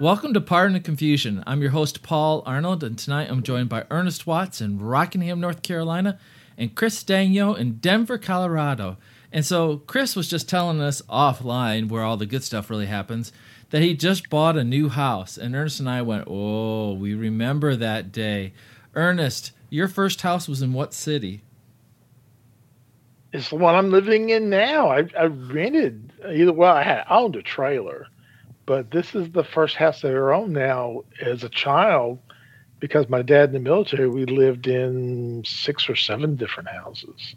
Welcome to Pardon the Confusion. I'm your host, Paul Arnold, and tonight I'm joined by Ernest Watts in Rockingham, North Carolina, and Chris Daniel in Denver, Colorado. And so Chris was just telling us offline, where all the good stuff really happens, that he just bought a new house. And Ernest and I went, oh, we remember that day. Ernest, your first house was in what city? It's the one I'm living in now. I rented. I owned a trailer. But this is the first house I ever owned now as a child. Because my dad in the military, we lived in 6 or 7 different houses.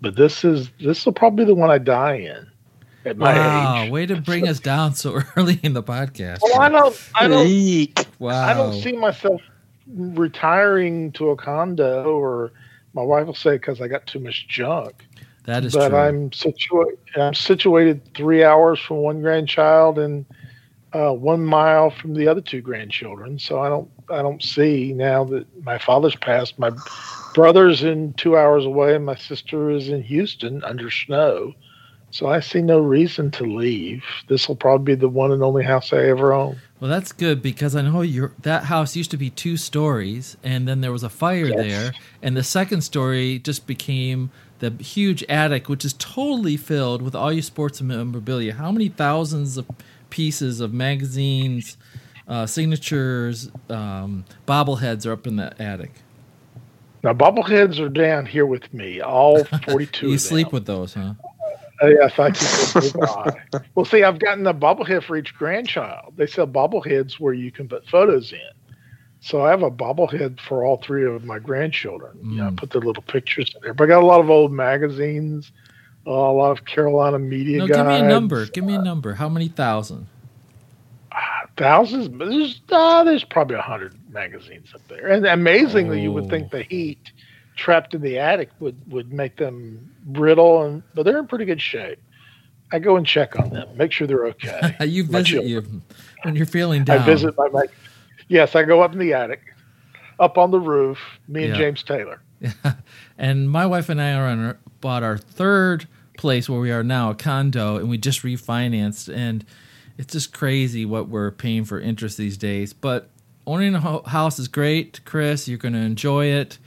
But this will probably be the one I die in at my age. Wow, way to bring us down so early in the podcast. Well, I don't see myself retiring to a condo, or my wife will say because I got too much junk. That is true. But I'm situated 3 hours from one grandchild and 1 mile from the other 2 grandchildren. So I don't see, now that my father's passed, my brother's in 2 hours away and my sister is in Houston under snow. So I see no reason to leave. This will probably be the one and only house I ever own. Well, that's good, because I know that house used to be 2 stories, and then there was a fire there, and the second story just became the huge attic, which is totally filled with all your sports and memorabilia. How many thousands of pieces of magazines, signatures, bobbleheads are up in the attic? Now, bobbleheads are down here with me, all 42 You sleep with those, huh? Yes, I keep. Well, see, I've gotten a bobblehead for each grandchild. They sell bobbleheads where you can put photos in. So I have a bobblehead for all 3 of my grandchildren. Mm. You know, I put their little pictures in there. But I got a lot of old magazines, a lot of Carolina media guys. Give me a number. Give me a number. How many thousand? Thousands? There's probably 100 magazines up there. And amazingly, you would think the heat trapped in the attic would make them brittle, but they're in pretty good shape. I go and check on them, make sure they're okay. You when you're feeling down. I visit my mate. Yes, I go up in the attic, up on the roof, me and James Taylor. Yeah. And my wife and I bought our 3rd place where we are now, a condo, and we just refinanced. And it's just crazy what we're paying for interest these days. But owning a house is great, Chris. You're going to enjoy it.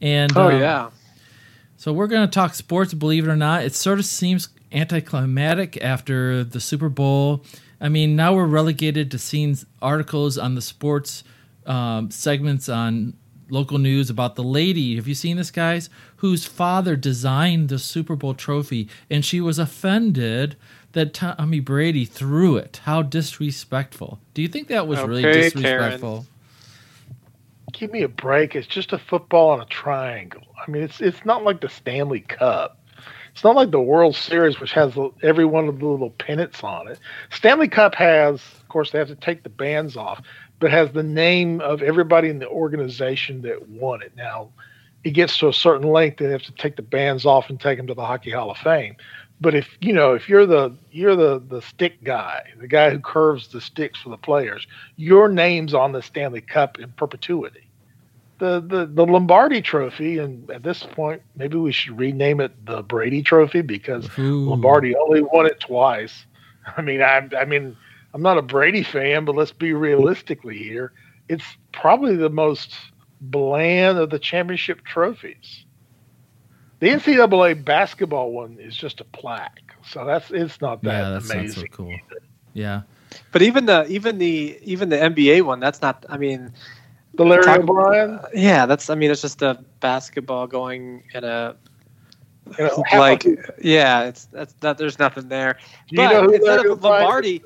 And so we're going to talk sports, believe it or not. It sort of seems anticlimactic after the Super Bowl. I mean, now we're relegated to seeing articles on the sports segments on local news about the lady, have you seen this, guys, whose father designed the Super Bowl trophy, and she was offended that Tommy Brady threw it. How disrespectful. Do you think that was really disrespectful? Karen. Give me a break. It's just a football on a triangle. I mean, it's not like the Stanley Cup. It's not like the World Series, which has every one of the little pennants on it. Stanley Cup has, of course, they have to take the bands off, but has the name of everybody in the organization that won it. Now, it gets to a certain length, and they have to take the bands off and take them to the Hockey Hall of Fame. But if you're the stick guy, the guy who curves the sticks for the players, your name's on the Stanley Cup in perpetuity. The Lombardi Trophy, and at this point, maybe we should rename it the Brady Trophy, because Lombardi only won it twice. I mean, I'm not a Brady fan, but let's be realistically here. It's probably the most bland of the championship trophies. The NCAA basketball one is just a plaque, so it's not that amazing. Not so cool. Yeah, but even the NBA one, that's not. I mean, the Larry O'Brien. Yeah, that's. I mean, it's just a basketball going in a like. Yeah, it's that's that. There's nothing there. But instead of Lombardi,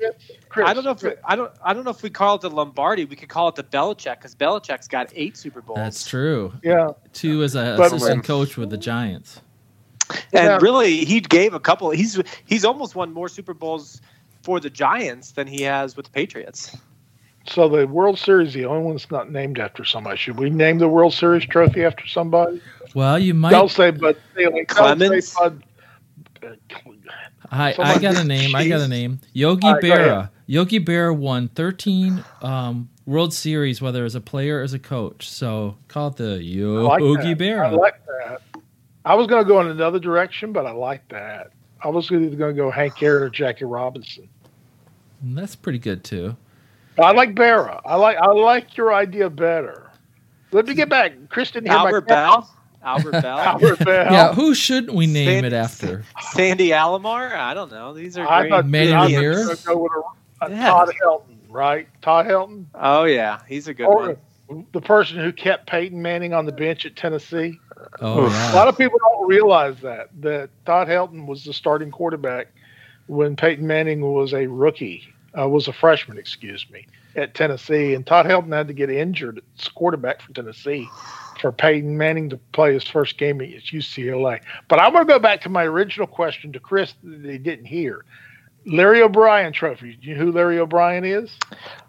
I don't know if we call it the Lombardi. We could call it the Belichick, because Belichick's got 8 Super Bowls. That's true. Yeah, 2 as an assistant coach with the Giants. And really, he gave a couple. He's almost won more Super Bowls for the Giants than he has with the Patriots. So the World Series, the only one's not named after somebody. Should we name the World Series trophy after somebody? Well, you might. Don't say Bud Selig. Clemens. I got a name. I got a name. Yogi Berra. Yogi Berra won 13 World Series, whether as a player or as a coach. So call it the Yogi Berra. I like that. I was going to go in another direction, but I like that. I was either going to go Hank Aaron or Jackie Robinson. And that's pretty good, too. I like Berra. I like your idea better. Let me get back. Kristen here. Albert Bell. Albert Bell. Yeah, who should we name it after? Sandy Alomar? I don't know. These are great. Manny Ramirez. Todd Helton, right? Todd Helton? Oh, yeah. He's a good one. The person who kept Peyton Manning on the bench at Tennessee. Oh, yeah. A lot of people don't realize that Todd Helton was the starting quarterback when Peyton Manning was a rookie. Was a freshman, at Tennessee. And Todd Helton had to get injured as quarterback for Tennessee for Peyton Manning to play his first game at UCLA. But I want to go back to my original question to Chris that he didn't hear. Larry O'Brien Trophy. Do you know who Larry O'Brien is?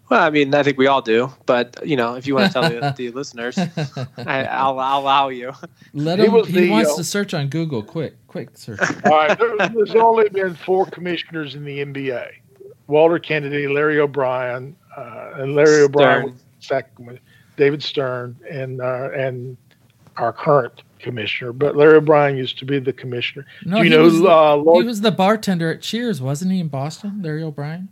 Well, I mean, I think we all do. But, you know, if you want to tell the listeners, I'll allow you. He wants to search on Google. Quick search. All right. There's only been 4 commissioners in the NBA. Walter Kennedy, Larry O'Brien, David Stern, and our current commissioner. But Larry O'Brien used to be the commissioner. No, he was the bartender at Cheers, wasn't he, in Boston? Larry O'Brien.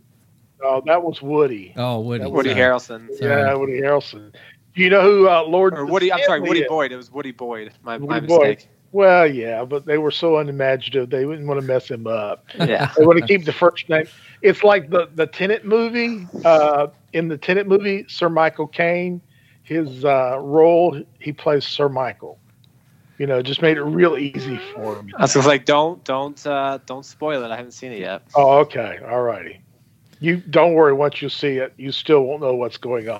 Oh, that was Woody. Oh, Woody. Harrelson. Yeah, Woody Harrelson. Do you know who Lord? Or Woody. I'm sorry, Woody Boyd. It was Woody Boyd. My mistake. Boyd. Well, yeah, but they were so unimaginative, they wouldn't want to mess him up. Yeah. They want to keep the first name. It's like the Tenet movie. In the Tenet movie, Sir Michael Caine, his role, he plays Sir Michael. You know, just made it real easy for him. I was like, don't spoil it. I haven't seen it yet. Oh, okay. All righty. You don't worry. Once you see it, you still won't know what's going on.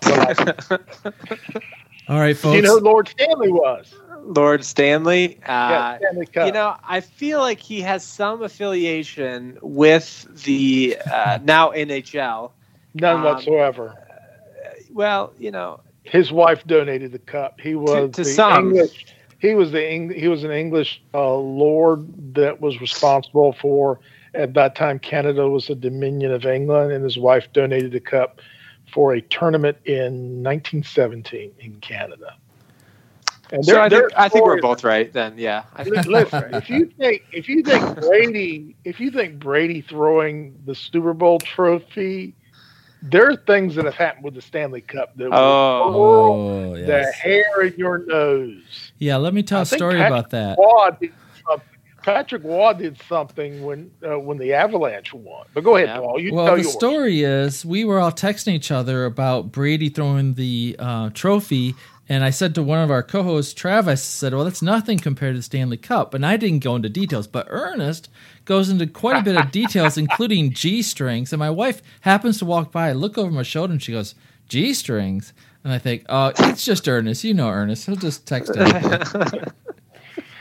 All right, folks. You know who Lord Stanley was? Lord Stanley. Stanley Cup. You know, I feel like he has some affiliation with the now NHL. None whatsoever. Well, you know, his wife donated the cup. He was to some. He was an English lord that was responsible for, at that time, Canada was a dominion of England, and his wife donated the cup for a tournament in 1917 in Canada. And so I think we're both right then. Yeah. Listen, if you think Brady throwing the Super Bowl trophy, there are things that have happened with the Stanley Cup that will yes. The hair in your nose. Yeah, let me tell a story about that. Patrick Waugh did something when the Avalanche won. But go ahead, Paul. The story is we were all texting each other about Brady throwing the trophy, and I said to one of our co-hosts, Travis, I said, well, that's nothing compared to the Stanley Cup. And I didn't go into details, but Ernest goes into quite a bit of details, including G-strings. And my wife happens to walk by, I look over my shoulder, and she goes, G-strings? And I think, oh, it's just Ernest. You know Ernest. He'll just text it.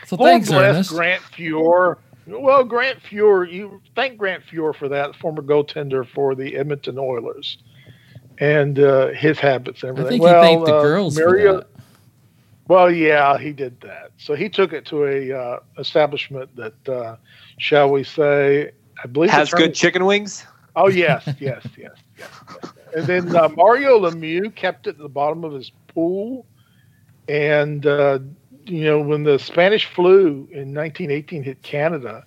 So thanks, Ernest. Grant Fuhr. Well, Grant Fuhr, you thank Grant Fuhr for that, former goaltender for the Edmonton Oilers, and his habits and everything. I think he thanked the girls for that. Well, yeah, he did that. So he took it to a establishment that, shall we say, I believe has good chicken wings. Oh, yes. And then Mario Lemieux kept it at the bottom of his pool, and. You know, when the Spanish flu in 1918 hit Canada,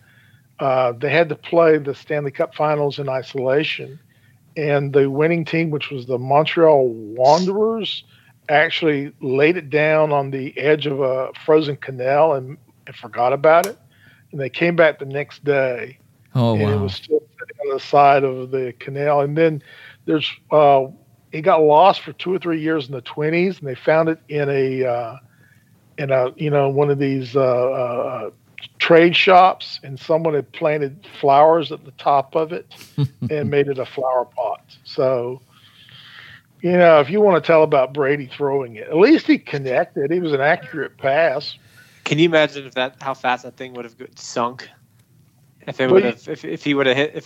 they had to play the Stanley Cup finals in isolation. And the winning team, which was the Montreal Wanderers, actually laid it down on the edge of a frozen canal and forgot about it. And they came back the next day. Oh, and wow. It was still sitting on the side of the canal. And then there's it got lost for 2 or 3 years in the 1920s, and they found it in one of these trade shops, and someone had planted flowers at the top of it and made it a flower pot. So, you know, if you want to tell about Brady throwing it, at least he connected. He was an accurate pass. Can you imagine how fast that thing would have sunk? If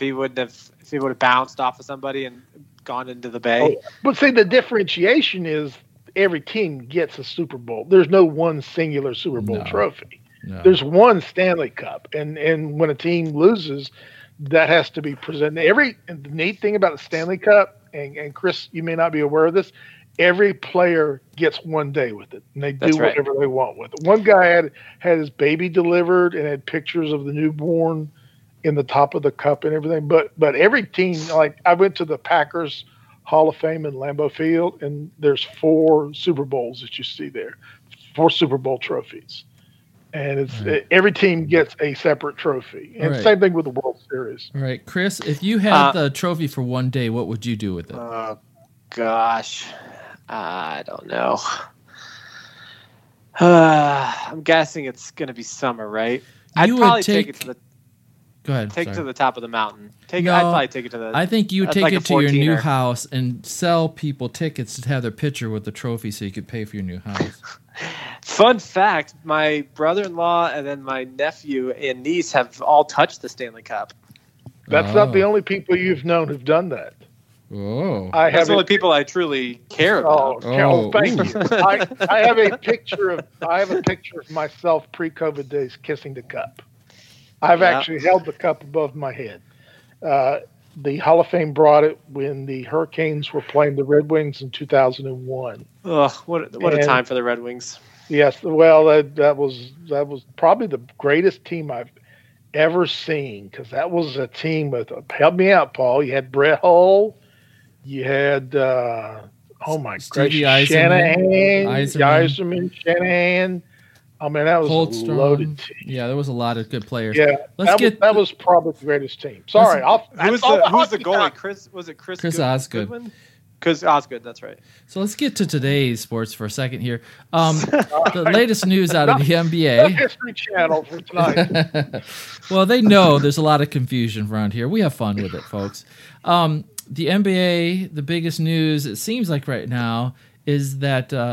he would have bounced off of somebody and gone into the bay. Oh, but see, the differentiation is. Every team gets a Super Bowl. There's no one singular Super Bowl trophy. No. There's one Stanley Cup, and when a team loses, that has to be presented. The neat thing about the Stanley Cup, and Chris, you may not be aware of this, every player gets one day with it, and they do whatever they want with it. One guy had his baby delivered and had pictures of the newborn in the top of the cup and everything. But every team, like I went to the Packers Hall of Fame in Lambeau Field, and there's 4 Super Bowls that you see there, 4 Super Bowl trophies. And it's every team gets a separate trophy. And same thing with the World Series. All right, Chris, if you had the trophy for one day, what would you do with it? Gosh, I don't know. I'm guessing it's going to be summer, right? I'd probably take it to the. Go ahead. Take it to the top of the mountain. I'd probably take it to the. I think you take it to your new house and sell people tickets to have their picture with the trophy, so you could pay for your new house. Fun fact: my brother-in-law and then my nephew and niece have all touched the Stanley Cup. That's not the only people you've known who've done that. Oh, that's the only people I truly care about. Oh, thank you. I have a picture of myself pre-COVID days kissing the cup. I've actually held the cup above my head. The Hall of Fame brought it when the Hurricanes were playing the Red Wings in 2001. Ugh, what a time for the Red Wings. Yes, well, that was probably the greatest team I've ever seen, because that was a team with help me out, Paul. You had Brett Hull. You had Stevie Yzerman, Shanahan. I mean, that was a loaded team. Yeah, there was a lot of good players. Yeah, that was probably the greatest team. Sorry, who's the goalie? Was it Chris Osgood? Chris Osgood, that's right. So let's get to today's sports for a second here. The latest news out of the NBA. History Channel for tonight. Well, they know there's a lot of confusion around here. We have fun with it, folks. The NBA, the biggest news, it seems like right now, is that AD,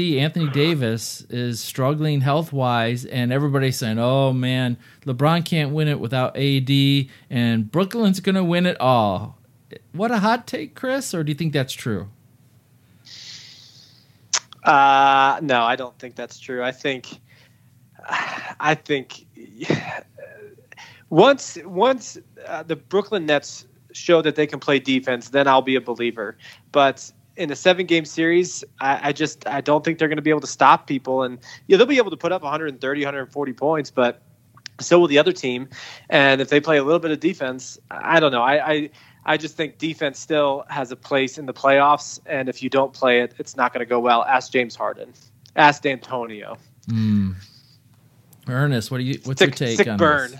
Anthony Davis, is struggling health-wise, and everybody's saying, oh, man, LeBron can't win it without AD, and Brooklyn's going to win it all. What a hot take, Chris, or do you think that's true? No, I don't think that's true. I think once the Brooklyn Nets show that they can play defense, then I'll be a believer. But in a 7-game series, I don't think they're going to be able to stop people. And yeah, they'll be able to put up 130, 140 points, but so will the other team. And if they play a little bit of defense, I don't know. I just think defense still has a place in the playoffs, and if you don't play it, it's not going to go well. Ask James Harden. Ask D'Antonio. Mm. Ernest, what's your take on this?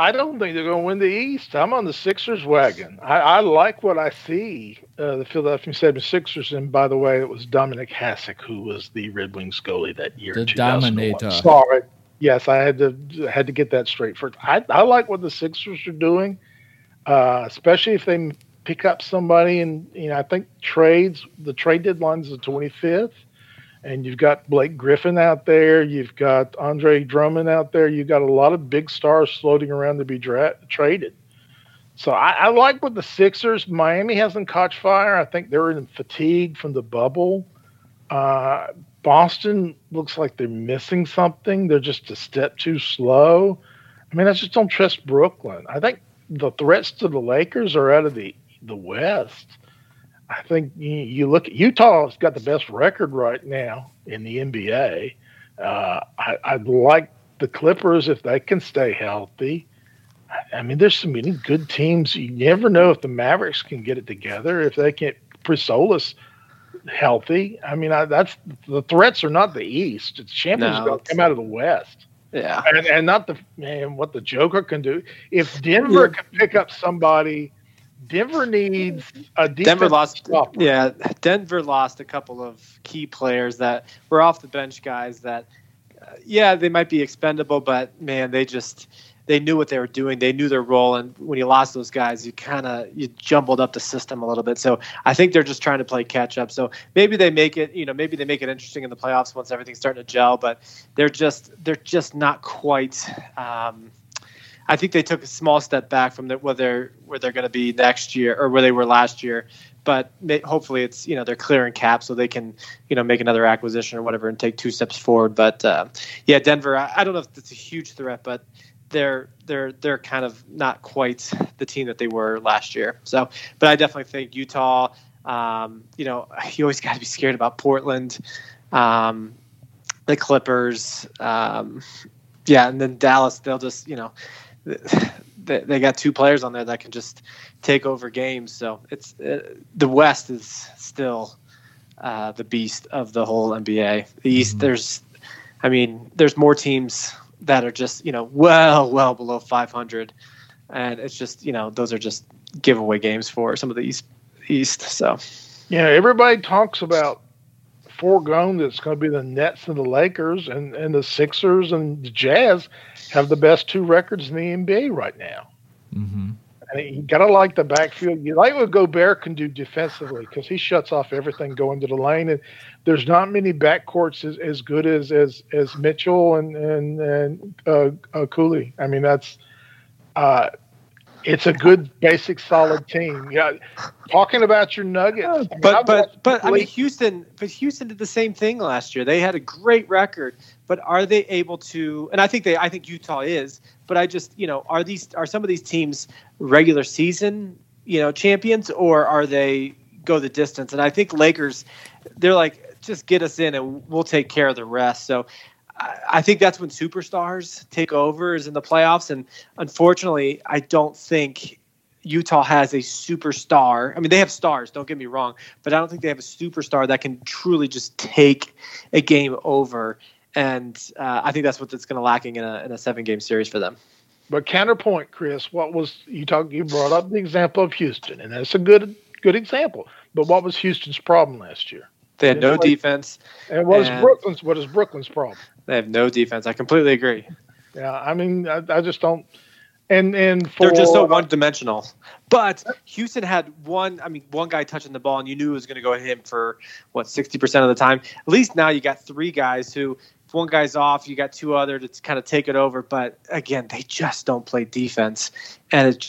I don't think they're going to win the East. I'm on the Sixers wagon. I like what I see, the Philadelphia 76ers, and by the way, it was Dominic Hasek who was the Red Wings goalie that year. The Dominator. Sorry. Yes, I had to get that straight first. I like what the Sixers are doing. Especially if they pick up somebody, and I think the trade deadline is the 25th, and you've got Blake Griffin out there, you've got Andre Drummond out there, you've got a lot of big stars floating around to be traded. So I like what the Sixers. Miami hasn't caught fire. I think they're in fatigue from the bubble. Boston looks like they're missing something. They're just a step too slow. I mean, I just don't trust Brooklyn. I think the threats to the Lakers are out of the West. I think you look at Utah's got the best record right now in the NBA. I'd like the Clippers if they can stay healthy. I mean, there's so many good teams. You never know if the Mavericks can get it together, if they can't Presola's healthy. I mean, that's the threats are not the East. It's champions going to come out of the West. Yeah, and not the man. What the Joker can do. If Denver can pick up somebody, Denver needs a defense. Denver lost a couple of key players that were off the bench guys. That they might be expendable, but man, they knew what they were doing. They knew their role, and when you lost those guys, you jumbled up the system a little bit. So I think they're just trying to play catch up. So maybe they make it, interesting in the playoffs once everything's starting to gel. But they're just not quite. I think they took a small step back from where they're going to be next year or where they were last year. But hopefully it's they're clearing cap so they can make another acquisition or whatever and take 2 steps forward. But Denver. I don't know if it's a huge threat, but they're kind of not quite the team that they were last year. So, but I definitely think Utah. You always got to be scared about Portland, the Clippers, and then Dallas. They'll just they got two players on there that can just take over games. So it's the West is still the beast of the whole NBA. The East, mm-hmm. there's more teams that are just, well below 500, and it's just, those are just giveaway games for some of the East. So yeah, everybody talks about foregone that's going to be the Nets and the Lakers and the Sixers and the Jazz have the best two records in the NBA right now. Mm-hmm. And you got to like the backfield. You like what Gobert can do defensively because he shuts off everything going to the lane. And there's not many backcourts as good as Mitchell and Cooley. I mean, that's it's a good, basic, solid team. Yeah, talking about your Nuggets, Houston did the same thing last year. They had a great record, but are they able to? And I think Utah is. But I just, are some of these teams regular season, champions, or are they go the distance? And I think Lakers, they're like, just get us in and we'll take care of the rest. So I think that's when superstars take over, is in the playoffs. And unfortunately, I don't think Utah has a superstar. I mean, they have stars, don't get me wrong, but I don't think they have a superstar that can truly just take a game over. And I think that's what's going to lacking in a 7-game series for them. But counterpoint, Chris, you brought up the example of Houston, and that's a good example. But what was Houston's problem last year? They had no defense. And what is Brooklyn's problem? They have no defense. I completely agree. Yeah, I mean, I just don't. And they're just so one-dimensional. But Houston had one guy touching the ball, and you knew it was going to go at him for 60% of the time. At least now you got three guys who. If one guy's off, you got two other to kind of take it over. But again, they just don't play defense, and it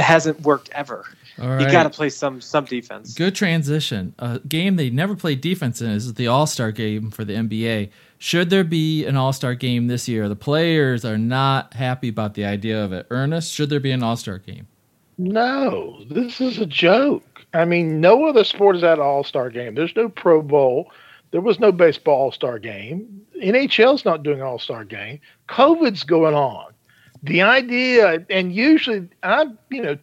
hasn't worked ever. Right. You got to play some defense. Good transition. A game they never played defense in is the All-Star game for the NBA. Should there be an All-Star game this year? The players are not happy about the idea of it. Ernest, should there be an All-Star game? No, this is a joke. I mean, no other sport is at an All-Star game. There's no Pro Bowl. There was no baseball All-Star game. NHL's not doing All-Star game. COVID's going on. The idea, and usually, I got a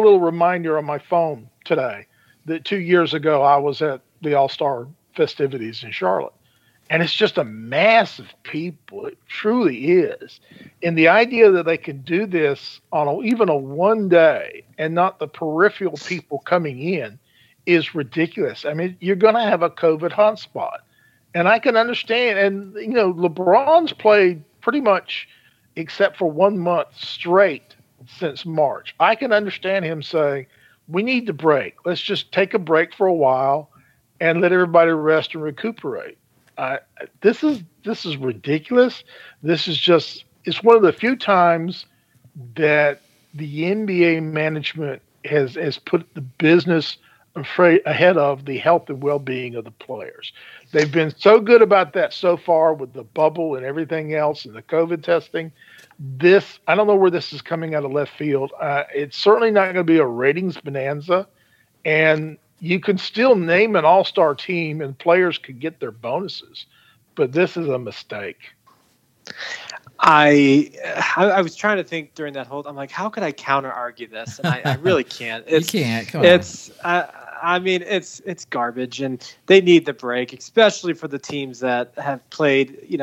little reminder on my phone today that 2 years ago I was at the All-Star festivities in Charlotte. And it's just a mass of people. It truly is. And the idea that they can do this on even a one day and not the peripheral people coming in is ridiculous. I mean, you're going to have a COVID hotspot, and I can understand. And LeBron's played pretty much, except for 1 month straight since March. I can understand him saying, "We need to break. Let's just take a break for a while, and let everybody rest and recuperate." This is ridiculous. This is just. It's one of the few times that the NBA management has put the business ahead of the health and well-being of the players. They've been so good about that so far with the bubble and everything else and the COVID testing. This, I don't know where this is coming out of left field. It's certainly not going to be a ratings bonanza, and you can still name an all-star team and players could get their bonuses, but this is a mistake. I was trying to think during that whole. I'm like, how could I counter argue this? And I really can't. You can't. Come on. It's garbage, and they need the break, especially for the teams that have played.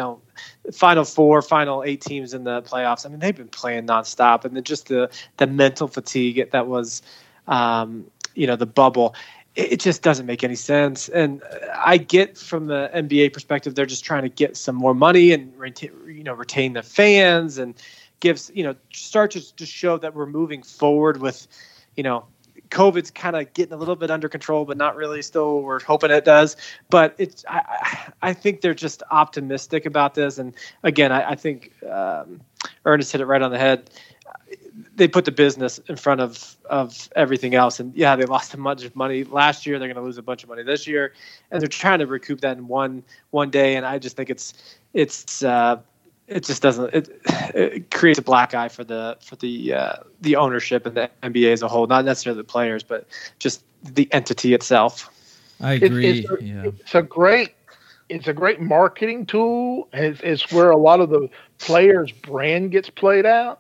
Final four, final eight teams in the playoffs. I mean, they've been playing nonstop, and then just the mental fatigue that was, the bubble. It just doesn't make any sense. And I get from the NBA perspective, they're just trying to get some more money and retain the fans and gives, start to show that we're moving forward with, COVID's kind of getting a little bit under control, but not really still. We're hoping it does. But it's, I think they're just optimistic about this. And again, I think Ernest hit it right on the head. They put the business in front of everything else. And yeah, they lost a bunch of money last year. They're going to lose a bunch of money this year, and they're trying to recoup that in one day. And I just think it creates a black eye for the ownership and the NBA as a whole, not necessarily the players, but just the entity itself. I agree. It's a great It's a great marketing tool. It's where a lot of the players' brand gets played out.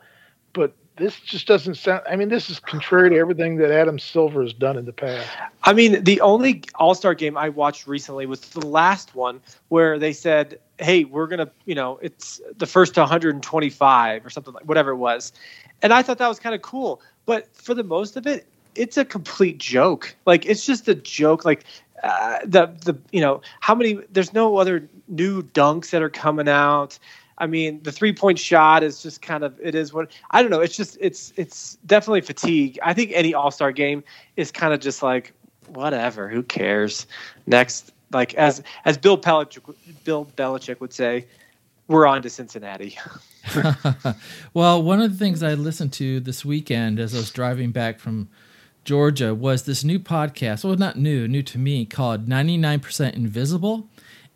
But this just doesn't sound – I mean, this is contrary to everything that Adam Silver has done in the past. I mean, the only All-Star game I watched recently was the last one where they said, hey, we're going to – you know, it's the first 125 or something, like whatever it was. And I thought that was kind of cool. But for the most of it, it's a complete joke. Like, it's just a joke. Like, the you know, how many – there's no other new dunks that are coming out. I mean, the three-point shot is just kind of – it is what – I don't know. It's just – it's definitely fatigue. I think any All-Star game is kind of just like, whatever, who cares? Next, like, as Bill Belichick would say, we're on to Cincinnati. Well, one of the things I listened to this weekend as I was driving back from Georgia was this new podcast. Well, not new to me, called 99% Invisible.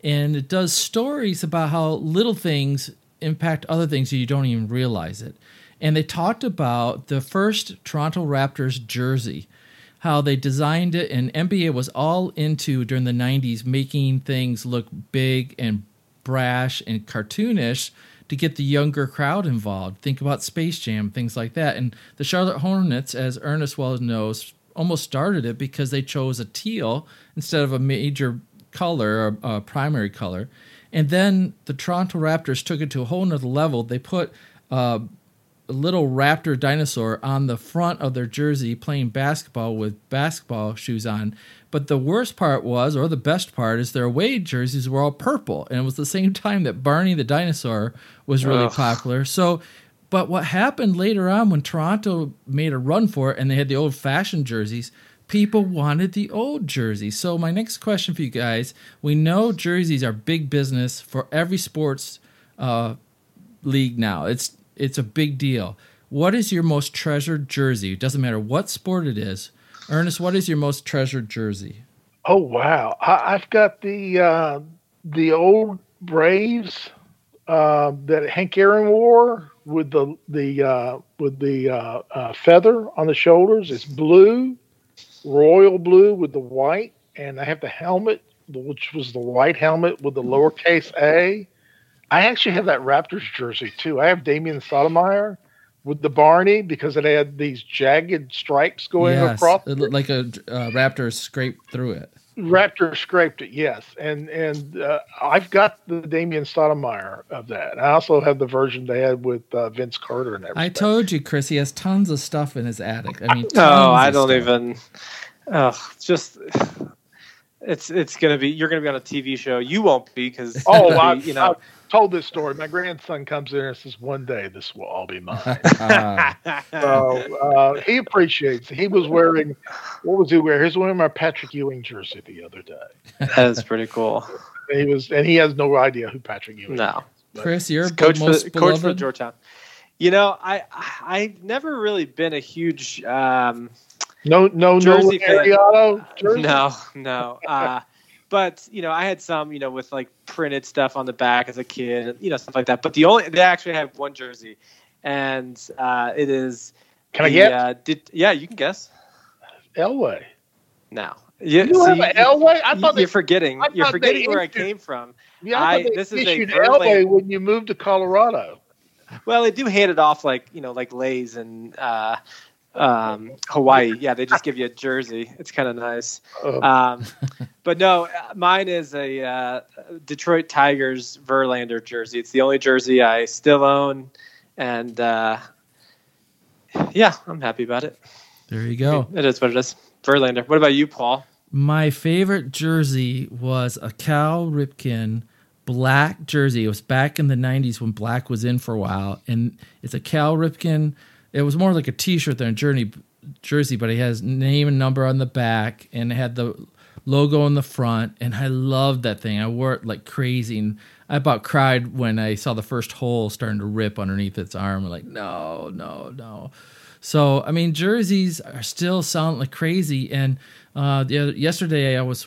And it does stories about how little things impact other things that you don't even realize it. And they talked about the first Toronto Raptors jersey, how they designed it, and NBA was all into during the 90s making things look big and brash and cartoonish to get the younger crowd involved. Think about Space Jam, things like that. And the Charlotte Hornets, as Ernest well knows, almost started it because they chose a teal instead of a major color, or primary color. And then the Toronto Raptors took it to a whole nother level. They put a little raptor dinosaur on the front of their jersey playing basketball with basketball shoes on. But the worst part was, or the best part, is their away jerseys were all purple. And it was the same time that Barney the dinosaur was really popular. So, but what happened later on when Toronto made a run for it and they had the old-fashioned jerseys, people wanted the old jersey. So my next question for you guys, we know jerseys are big business for every sports league now. It's a big deal. What is your most treasured jersey? It doesn't matter what sport it is. Ernest, what is your most treasured jersey? Oh, wow. I've got the old Braves that Hank Aaron wore with the feather on the shoulders. It's blue. Royal blue with the white, and I have the helmet, which was the white helmet with the lowercase a. I actually have that Raptors jersey, too. I have Damon Stoudamire with the Barney because it had these jagged stripes going across. It looked like a Raptor scraped through it. Raptor scraped it, yes. And I've got the Damien Stoudamire of that. I also have the version they had with Vince Carter and everything. I told you, Chris, he has tons of stuff in his attic. I mean, it's going to be, you're going to be on a TV show. You won't be because, I've told this story. My grandson comes in and says, one day this will all be mine. So he appreciates it. He was wearing, what was he wearing? He was wearing my Patrick Ewing jersey the other day. That is pretty cool. And he has no idea who Patrick Ewing is. But Chris, you're coach for Georgetown. You know, I've never really been a huge, jersey fan. Jersey? No. But, you know, I had some, you know, with like printed stuff on the back as a kid, you know, stuff like that. But they actually have one jersey, and it is. Can I guess? Yeah, you can guess. Elway. No. You have Elway? I thought you're forgetting where I came from. Yeah, this is issued Elway when you moved to Colorado. Well, they do hand it off like, you know, like Lay's and. Hawaii. Yeah, they just give you a jersey. It's kind of nice. But no, mine is a Detroit Tigers Verlander jersey. It's the only jersey I still own, and yeah, I'm happy about it. There you go. It is what it is. Verlander. What about you, Paul? My favorite jersey was a Cal Ripken black jersey. It was back in the 90s when black was in for a while, and it's a Cal Ripken. It was more like a T-shirt than a jersey, but it has name and number on the back, and it had the logo on the front, and I loved that thing. I wore it like crazy, and I about cried when I saw the first hole starting to rip underneath its arm. I'm like, no. So, I mean, jerseys are still sound like crazy, and Saturday I was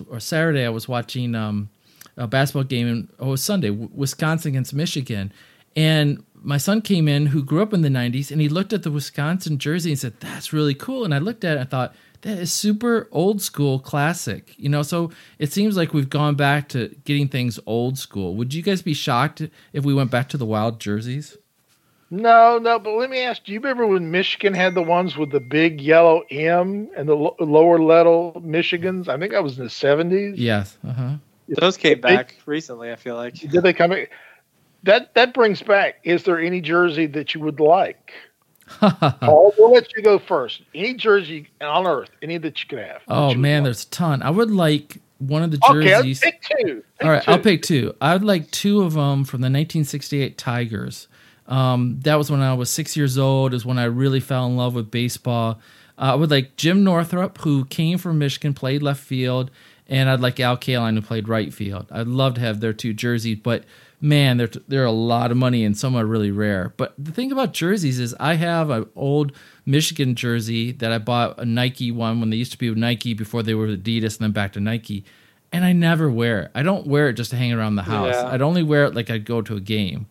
watching a basketball game, and Wisconsin against Michigan, and my son came in who grew up in the 90s, and he looked at the Wisconsin jersey and said, that's really cool. And I looked at it and I thought, that is super old school classic. You know, so it seems like we've gone back to getting things old school. Would you guys be shocked if we went back to the wild jerseys? No, but let me ask, do you remember when Michigan had the ones with the big yellow M and the lower letter Michigans? I think that was in the 70s. Yes. Uh-huh. Those came back recently, I feel like. Did they come back? That brings back, is there any jersey that you would like? Oh, we'll let you go first. Any jersey on earth, any that you can have. Oh, man, there's a ton. I would like one of the jerseys. Okay, I'll pick two. I'll pick two. I would like two of them from the 1968 Tigers. That was when I was 6 years old, is when I really fell in love with baseball. I would like Jim Northrup, who came from Michigan, played left field, and I'd like Al Kaline, who played right field. I'd love to have their two jerseys, but man, they're a lot of money, and some are really rare. But the thing about jerseys is I have an old Michigan jersey that I bought, a Nike one, when they used to be with Nike before they were Adidas and then back to Nike, and I never wear it. I don't wear it just to hang around the house. Yeah. I'd only wear it like I'd go to a game.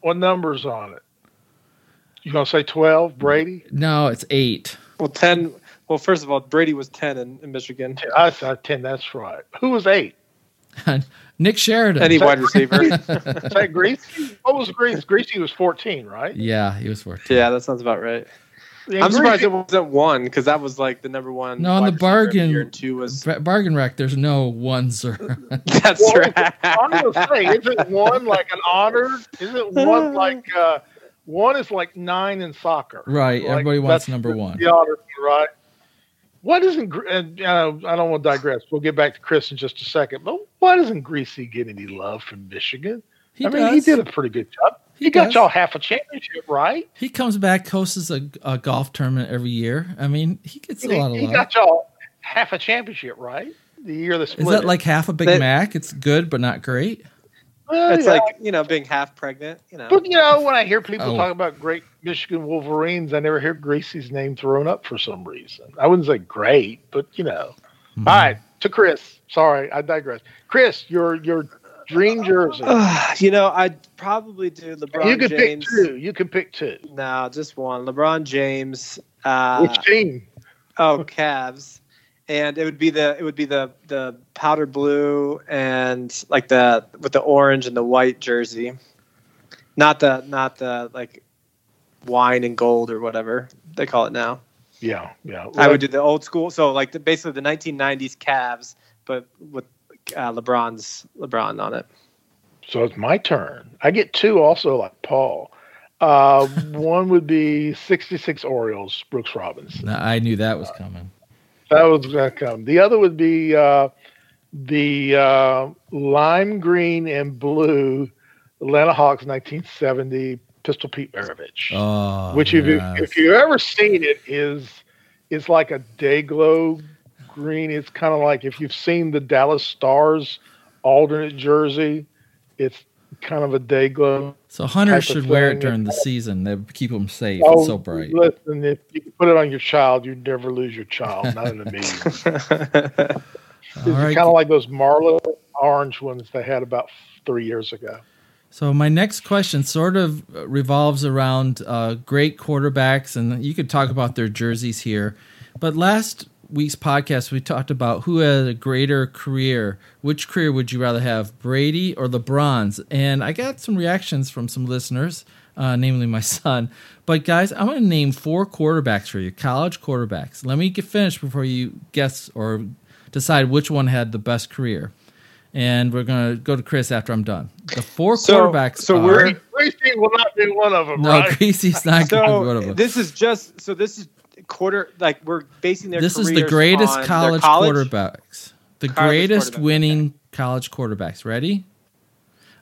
What number's on it? You going to say 12, Brady? No, it's 8. Well, 10. Well, first of all, Brady was 10 in Michigan. I thought 10, that's right. Who was 8? Nick Sheridan. Any wide receiver. Is that Greasy? What was Greasy? Greasy was 14, right? Yeah, he was 14. Yeah, that sounds about right. Yeah, I'm surprised it wasn't 1, because that was like the number one. No, on the bargain, and 2 was bargain rack. There's no 1, sir. That's right. I'm gonna say, isn't 1 like an honor? Isn't 1 like 1 is like 9 in soccer? Right. Like, everybody wants number 1. The honor, right? What isn't I don't want to digress. We'll get back to Chris in just a second. But why doesn't Greasy get any love from Michigan? He did a pretty good job. He got y'all half a championship, right? He comes back, hosts a golf tournament every year. I mean, he gets a lot of love. He got y'all half a championship, right? The year of the split. Is that like half a Big Mac? It's good, but not great. It's like, being half pregnant. But, when I hear people talk about great Michigan Wolverines, I never hear Greasy's name thrown up for some reason. I wouldn't say great, but, All right, to Chris. Sorry, I digress. Chris, your dream jersey. I'd probably do LeBron James. You can pick two. No, just one. LeBron James. Which team? Oh, Cavs. And it would be the powder blue and like with the orange and the white jersey. Not the like wine and gold or whatever they call it now. Yeah. I would do the old school. So like basically the 1990s Cavs, but with LeBron on it. So it's my turn. I get two also, like Paul. One would be 66 Orioles, Brooks Robinson. No, I knew that was coming. That was going to come. The other would be the lime green and blue Atlanta Hawks 1970 Pistol Pete Maravich. Oh, which if you've ever seen it, is like a day glow green. It's kind of like if you've seen the Dallas Stars alternate jersey, it's kind of a day glow. So hunters should wear it during the season. They keep them safe. It's so bright. Listen, if you put it on your child, you'd never lose your child. Not in a meeting. It's kind of like those Marlin orange ones they had about 3 years ago. So my next question sort of revolves around great quarterbacks, and you could talk about their jerseys here. But last week's podcast, we talked about who had a greater career. Which career would you rather have, Brady or LeBron's? And I got some reactions from some listeners, namely my son. But guys, I'm going to name 4 quarterbacks for you, college quarterbacks. Let me get finished before you guess or decide which one had the best career. And we're going to go to Chris after I'm done. The 4 quarterbacks. So Greasy will not be one of them. No, right? Greasy's not going to be one of them. This is quarter, like we're basing their careers. This is the greatest college quarterbacks. The college greatest quarterbacks. Winning college quarterbacks. Ready?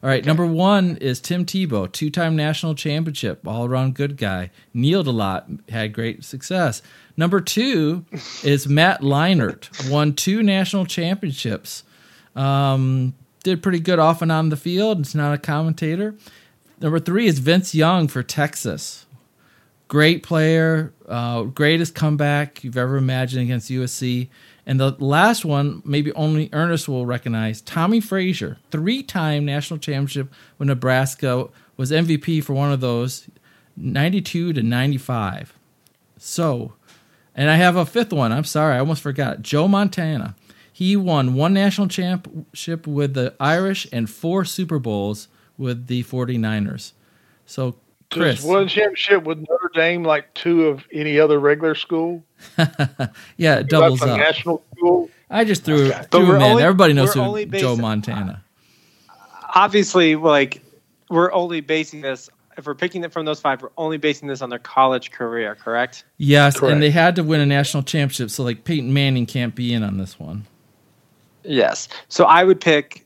All right, okay. Number 1 is Tim Tebow, 2-time national championship, all-around good guy, kneeled a lot, had great success. Number 2 is Matt Leinart, won 2 national championships, did pretty good off and on the field. It's not a commentator. Number 3 is Vince Young for Texas. Great player, greatest comeback you've ever imagined against USC. And the last one, maybe only Ernest will recognize, Tommy Frazier, 3-time national championship with Nebraska, was MVP for one of those, 92 to 95. So, and I have a fifth one. I'm sorry, I almost forgot. Joe Montana. He won one national championship with the Irish and four Super Bowls with the 49ers. So, Chris. Just one championship with Notre Dame, like two of any other regular school? Yeah, it doubles up. National school? I just threw him in. Everybody knows who Joe Montana. Obviously, like, we're only basing this, if we're picking it from those five, we're only basing this on their college career, correct? Yes, correct. And they had to win a national championship, so, like, Peyton Manning can't be in on this one. Yes. So I would pick,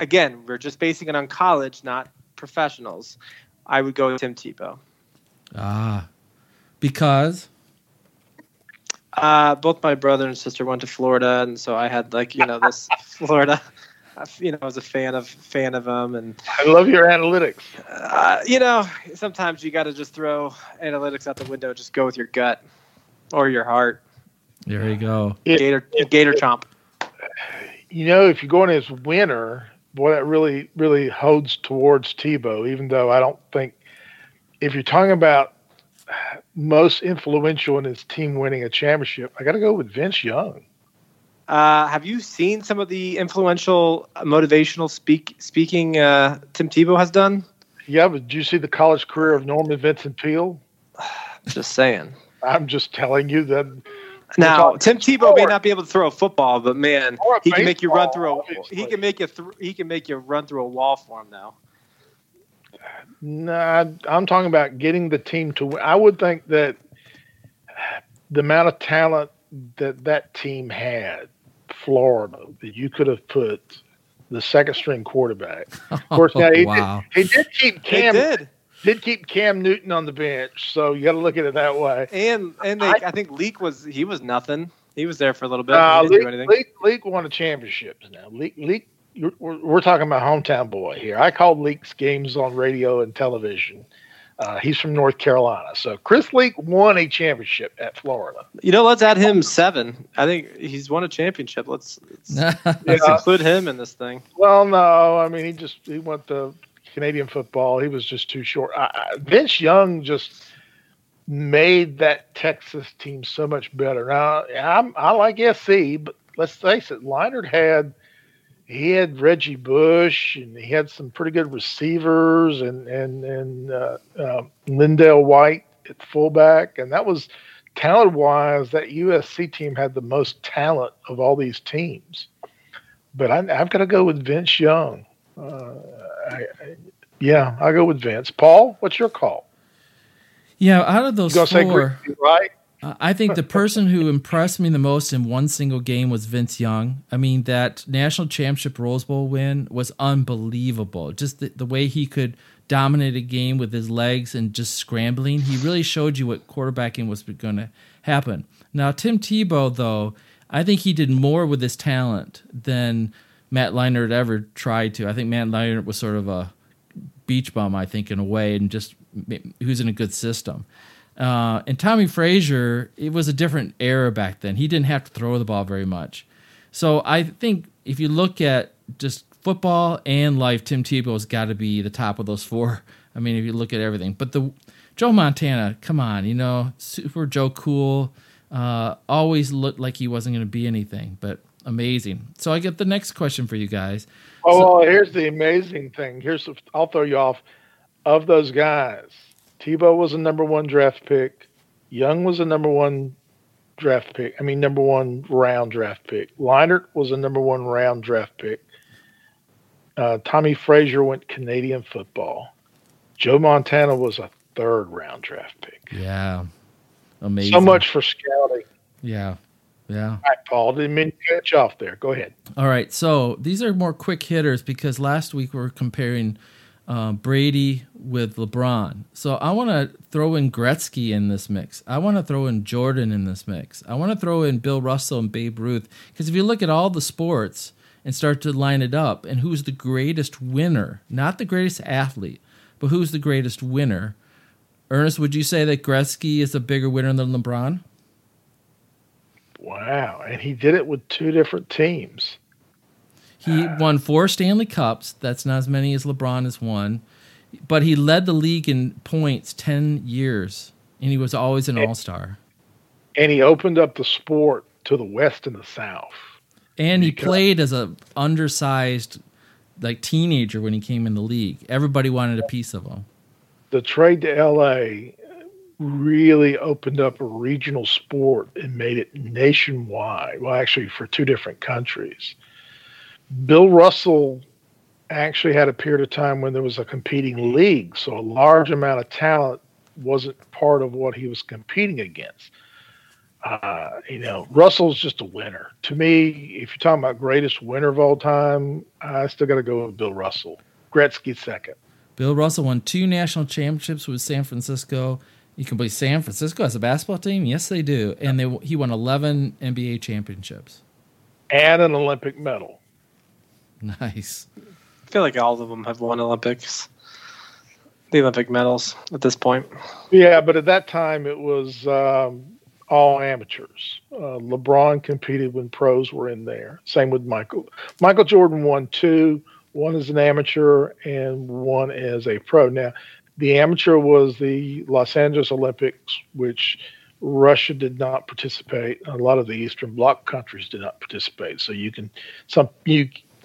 again, we're just basing it on college, not professionals. I would go with Tim Tebow. Ah, because? Both my brother and sister went to Florida, and so I had, like, you know, this Florida, you know, I was a fan of them. And I love your analytics. You know, sometimes you got to just throw analytics out the window. Just go with your gut or your heart. There you go. Gator chomp. You know, if you're going as winner, boy, that really, really holds towards Tebow, even though I don't think – if you're talking about most influential in his team winning a championship, I got to go with Vince Young. Have you seen some of the influential motivational speaking Tim Tebow has done? Yeah, but did you see the college career of Norman Vincent Peale? Just saying. I'm just telling you that – Now, Tim Tebow may not be able to throw a football, but man, he can make you run through a run through a wall for him now. No, I'm talking about getting the team to win. I would think that the amount of talent that team had, Florida, that you could have put the second string quarterback. Of course, now he did keep Cam. He did. Did keep Cam Newton on the bench, so you got to look at it that way. And I think Leak was nothing. He was there for a little bit. Leak won a championship now. Leak, we're talking about hometown boy here. I called Leak's games on radio and television. He's from North Carolina, so Chris Leak won a championship at Florida. You know, let's add him 7. I think he's won a championship. Let's include him in this thing. Well, no, I mean he went to Canadian football. He was just too short. Vince Young just made that Texas team so much better. Now, I like SC, but let's face it, Leonard had Reggie Bush, and he had some pretty good receivers, and Lindell White at fullback, and that was talent-wise. That USC team had the most talent of all these teams. But I've got to go with Vince Young. I'll go with Vince. Paul, what's your call? Yeah, out of those four, right? I think the person who impressed me the most in one single game was Vince Young. I mean, that national championship Rose Bowl win was unbelievable. Just the way he could dominate a game with his legs and just scrambling. He really showed you what quarterbacking was going to happen. Now, Tim Tebow, though, I think he did more with his talent than Matt Leinart ever tried to. I think Matt Leinart was sort of a beach bum, I think, in a way, and just who's in a good system. And Tommy Frazier, it was a different era back then. He didn't have to throw the ball very much. So I think if you look at just football and life, Tim Tebow's got to be the top of those four. I mean, if you look at everything. But the Joe Montana, come on, you know, super Joe Cool, always looked like he wasn't going to be anything, but amazing. So I get the next question for you guys. Here's the amazing thing. I'll throw you off. Of those guys, Tebow was a number one draft pick. Young was a number one draft pick. I mean, number one round draft pick. Leinart was a number one round draft pick. Tommy Frazier went Canadian football. Joe Montana was a third round draft pick. Yeah. Amazing. So much for scouting. Yeah. Yeah. All right, Paul, didn't mean to catch off there. Go ahead. All right, so these are more quick hitters because last week we were comparing Brady with LeBron. So I want to throw in Gretzky in this mix. I want to throw in Jordan in this mix. I want to throw in Bill Russell and Babe Ruth because if you look at all the sports and start to line it up and who's the greatest winner, not the greatest athlete, but who's the greatest winner, Ernest, would you say that Gretzky is a bigger winner than LeBron? Wow, and he did it with two different teams. He won 4 Stanley Cups. That's not as many as LeBron has won. But he led the league in points 10 years, and he was always an all-star. And he opened up the sport to the West and the South. And he played as an undersized, like, teenager when he came in the league. Everybody wanted a piece of him. The trade to LA really opened up a regional sport and made it nationwide. Well, actually, for two different countries. Bill Russell actually had a period of time when there was a competing league, so a large amount of talent wasn't part of what he was competing against. Russell's just a winner. To me, if you're talking about greatest winner of all time, I still got to go with Bill Russell. Gretzky second. Bill Russell won 2 national championships with San Francisco. You can play San Francisco as a basketball team? Yes, they do. And he won 11 NBA championships. And an Olympic medal. Nice. I feel like all of them have won Olympics. The Olympic medals at this point. Yeah, but at that time it was all amateurs. LeBron competed when pros were in there. Same with Michael. Michael Jordan won 2, one as an amateur and one as a pro. Now, the amateur was the Los Angeles Olympics, which Russia did not participate. A lot of the Eastern Bloc countries did not participate. So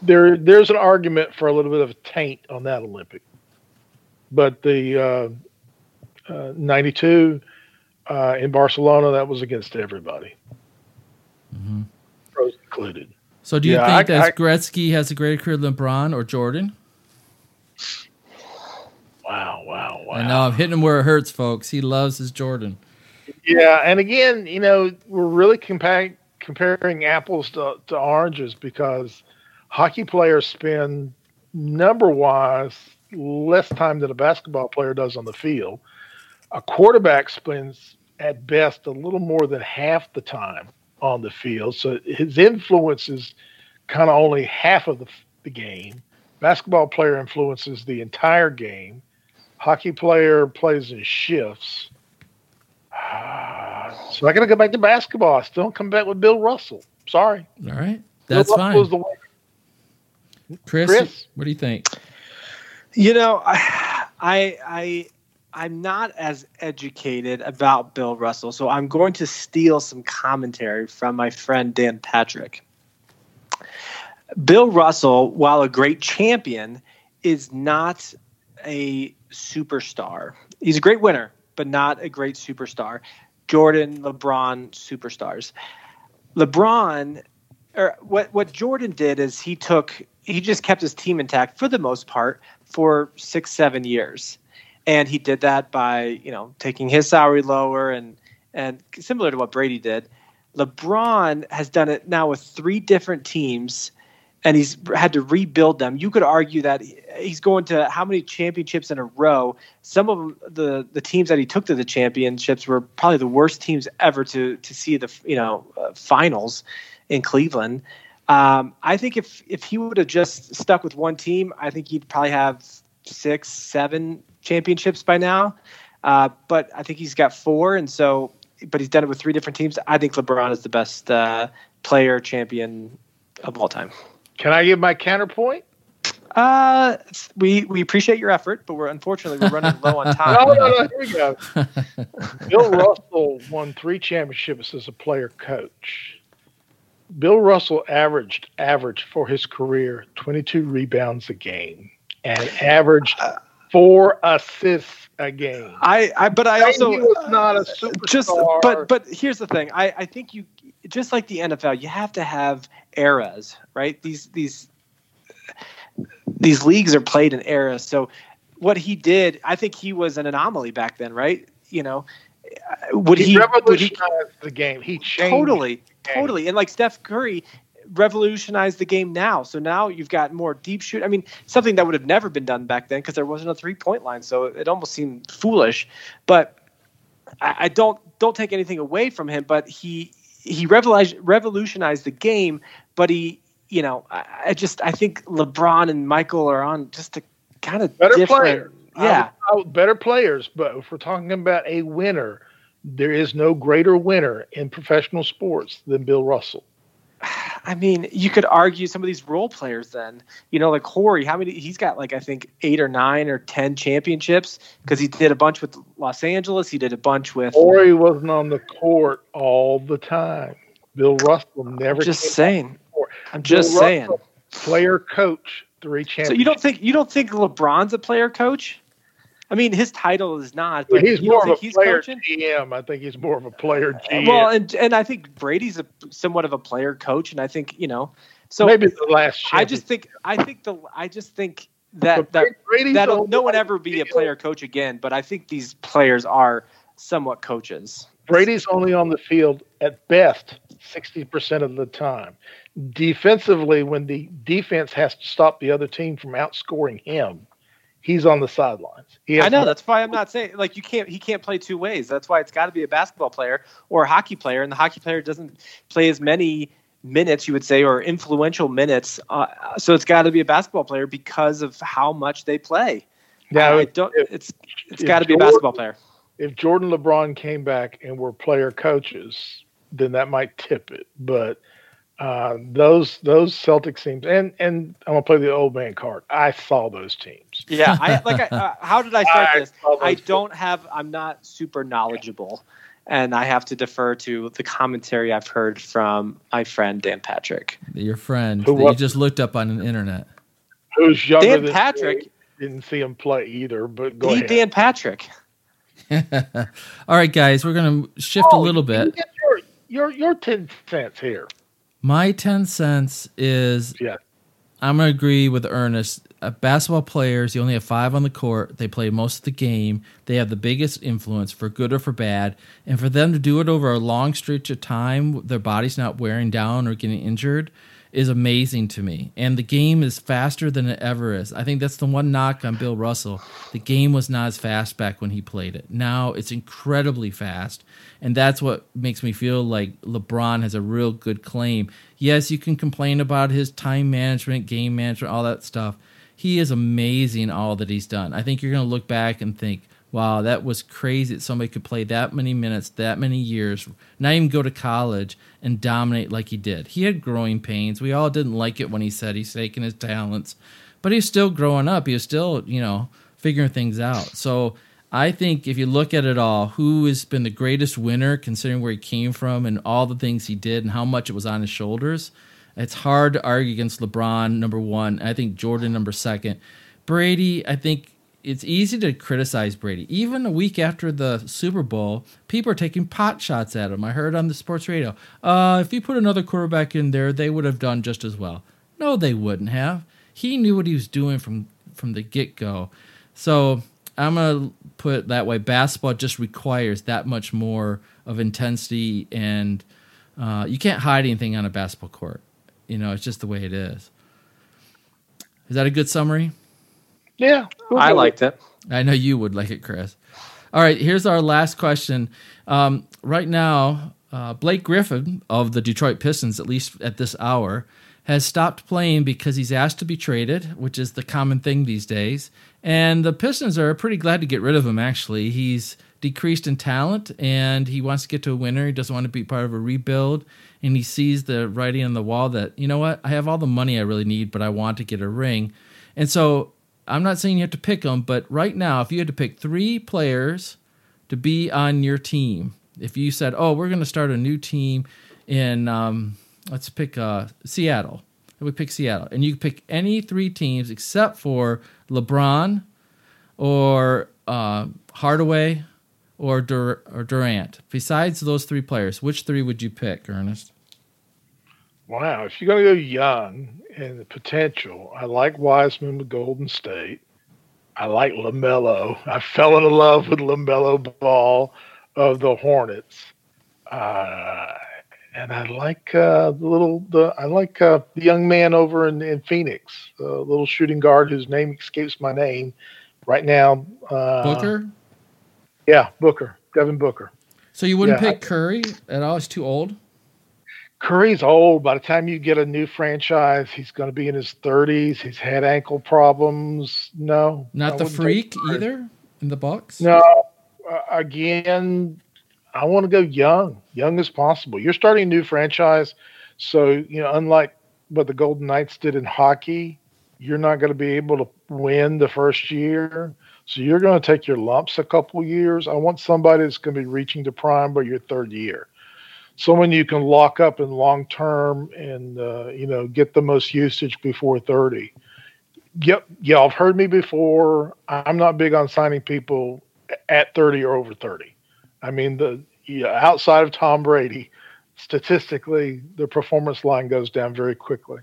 there's an argument for a little bit of a taint on that Olympic. But the 92 in Barcelona, that was against everybody, mm-hmm. pros included. So do you think Gretzky has a greater career than LeBron or Jordan? Wow. I know, I'm hitting him where it hurts, folks. He loves his Jordan. Yeah, and again, we're really comparing apples to oranges because hockey players spend, number-wise, less time than a basketball player does on the field. A quarterback spends, at best, a little more than half the time on the field, so his influence is kind of only half of the game. Basketball player influences the entire game. Hockey player plays in shifts. So I got to go back to basketball. I still don't come back with Bill Russell. Sorry. All right. That's fine. Chris, what do you think? I'm not as educated about Bill Russell, so I'm going to steal some commentary from my friend Dan Patrick. Bill Russell, while a great champion, is not a superstar. He's a great winner, but not a great superstar. Jordan, LeBron, superstars. LeBron, or what Jordan did is he just kept his team intact for the most part for 6-7 years. And he did that by, taking his salary lower and similar to what Brady did. LeBron has done it now with 3 different teams, and he's had to rebuild them. You could argue that he's going to how many championships in a row. Some of them, the teams that he took to the championships were probably the worst teams ever to see the finals in Cleveland. I think if he would have just stuck with one team, I think he'd probably have 6-7 championships by now. But I think he's got 4, but he's done it with 3 different teams. I think LeBron is the best player champion of all time. Can I give my counterpoint? We appreciate your effort, but we're unfortunately running low on time. No, here we go. Bill Russell won 3 championships as a player coach. Bill Russell averaged for his career 22 rebounds a game and averaged 4 assists a game. He was not a superstar. But here's the thing. I think you, just like the NFL, you have to have eras, right? These leagues are played in eras. So what he did, I think he was an anomaly back then, right? He revolutionized the game. He changed totally. And like Steph Curry revolutionized the game now. So now you've got more deep shoot. I mean, something that would have never been done back then because there wasn't a 3-point line. So it almost seemed foolish. But I don't take anything away from him. But he revolutionized the game. But he, I think LeBron and Michael are on just a kind of better different player. Yeah, better players. But if we're talking about a winner, there is no greater winner in professional sports than Bill Russell. I mean, you could argue some of these role players then, you know, like Horry, how many, he's got like, I think 8 or 9 or 10 championships because he did a bunch with Los Angeles. He did a bunch with. Horry wasn't on the court all the time. Bill Russell never. I'm just saying. Player coach, 3 championships. So you don't think LeBron's a player coach? I mean, his title is not. But he's more of a player GM. I think he's more of a player GM. Well, and I think Brady's somewhat of a player coach, and I think so maybe the last. I just think that no one ever be a player coach again. But I think these players are somewhat coaches. Brady's only on the field at best 60% of the time. Defensively, when the defense has to stop the other team from outscoring him, he's on the sidelines. I know. That's why I'm not saying like he can't play two ways. That's why it's got to be a basketball player or a hockey player. And the hockey player doesn't play as many minutes, you would say, or influential minutes. So it's got to be a basketball player because of how much they play. Now, it's got to be a basketball player. If Jordan LeBron came back and were player coaches, then that might tip it. But those Celtics teams, and I'm gonna play the old man card. I saw those teams. Yeah, how did I start this? I'm not super knowledgeable, and I have to defer to the commentary I've heard from my friend Dan Patrick. Your friend who you just looked up on the internet. Who's younger Dan than Patrick? Me. Didn't see him play either, but go ahead. Dan Patrick. All right, guys, we're gonna shift a little bit. Your 10 cents here. My 10 cents is I'm going to agree with Ernest. Basketball players, you only have 5 on the court. They play most of the game. They have the biggest influence for good or for bad. And for them to do it over a long stretch of time, their body's not wearing down or getting injured, is amazing to me. And the game is faster than it ever is. I think that's the one knock on Bill Russell. The game was not as fast back when he played it. Now it's incredibly fast. And that's what makes me feel like LeBron has a real good claim. Yes, you can complain about his time management, game management, all that stuff. He is amazing, all that he's done. I think you're going to look back and think, wow, that was crazy that somebody could play that many minutes, that many years, not even go to college and dominate like he did. He had growing pains. We all didn't like it when he said he's taking his talents, but he's still growing up. He was still, figuring things out. So I think if you look at it all, who has been the greatest winner considering where he came from and all the things he did and how much it was on his shoulders, it's hard to argue against LeBron, number one. I think Jordan, number second. Brady, I think... It's easy to criticize Brady. Even a week after the Super Bowl, people are taking pot shots at him. I heard on the sports radio, if you put another quarterback in there, they would have done just as well. No, they wouldn't have. He knew what he was doing from the get-go. So I'm going to put it that way. Basketball just requires that much more of intensity, and you can't hide anything on a basketball court. It's just the way it is. Is that a good summary? Yeah, I liked it. I know you would like it, Chris. All right, here's our last question. Right now, Blake Griffin of the Detroit Pistons, at least at this hour, has stopped playing because he's asked to be traded, which is the common thing these days. And the Pistons are pretty glad to get rid of him, actually. He's decreased in talent, and he wants to get to a winner. He doesn't want to be part of a rebuild. And he sees the writing on the wall that, you know what, I have all the money I really need, but I want to get a ring. And so... I'm not saying you have to pick them, but right now, if you had to pick 3 players to be on your team, if you said, we're going to start a new team in, let's pick Seattle. I would pick Seattle. And you could pick any 3 teams except for LeBron or Hardaway or Durant. Besides those 3 players, which 3 would you pick, Ernest? Wow, if you're going to go young and the potential, I like Wiseman with Golden State. I like LaMelo. I fell in love with LaMelo Ball of the Hornets, and I like the young man over in Phoenix, the little shooting guard whose name escapes my name right now. Booker. Yeah, Booker, Devin Booker. So you wouldn't pick Curry at all? He's too old. Curry's old. By the time you get a new franchise, he's going to be in his 30s. He's had ankle problems. No. Not the freak either in the Bucks? No. Again, I want to go young as possible. You're starting a new franchise. So, you know, unlike what the Golden Knights did in hockey, you're not going to be able to win the first year. So you're going to take your lumps a couple years. I want somebody that's going to be reaching the prime by your third year. Someone you can lock up in long term and, you know, get the most usage before 30. Yeah, I've heard me before. I'm not big on signing people at 30 or over 30. I mean, outside of Tom Brady, statistically, the performance line goes down very quickly.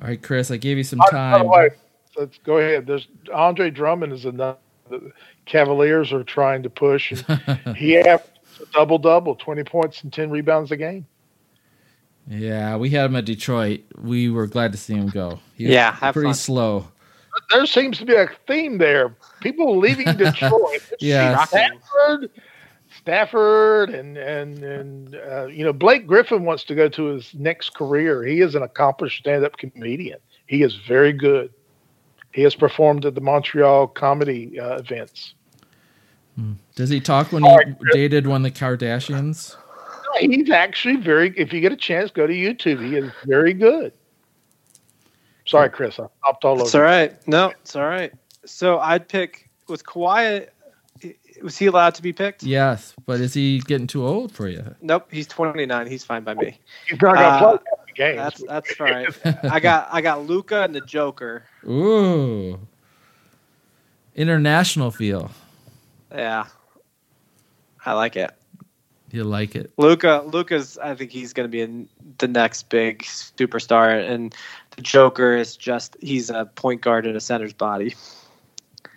All right, Chris, I gave you some time. By the way, let's go ahead. There's Andre Drummond is another the Cavaliers are trying to push. And he had a double-double, 20 points and 10 rebounds a game. Yeah, we had him at Detroit. We were glad to see him go. He was slow. There seems to be a theme there. People leaving Detroit. Yeah, Stafford, and you know, Blake Griffin wants to go to his next career. He is an accomplished stand-up comedian. He is very good. He has performed at the Montreal comedy events. Does he talk when dated one of the Kardashians? He's actually very, if you get a chance, go to YouTube. He is very good. Sorry, Chris, I hopped all over. It's all right. No, it's all right. So I'd pick, with Kawhi, was he allowed to be picked? Yes, but is he getting too old for you? Nope, he's 29. He's fine by me. He's not going to play every game. That's right. I got Luka and the Joker. Ooh. International feel. Yeah. I like it. You like it. Luka's, I think he's going to be the next big superstar, and the Joker is just, he's a point guard in a center's body.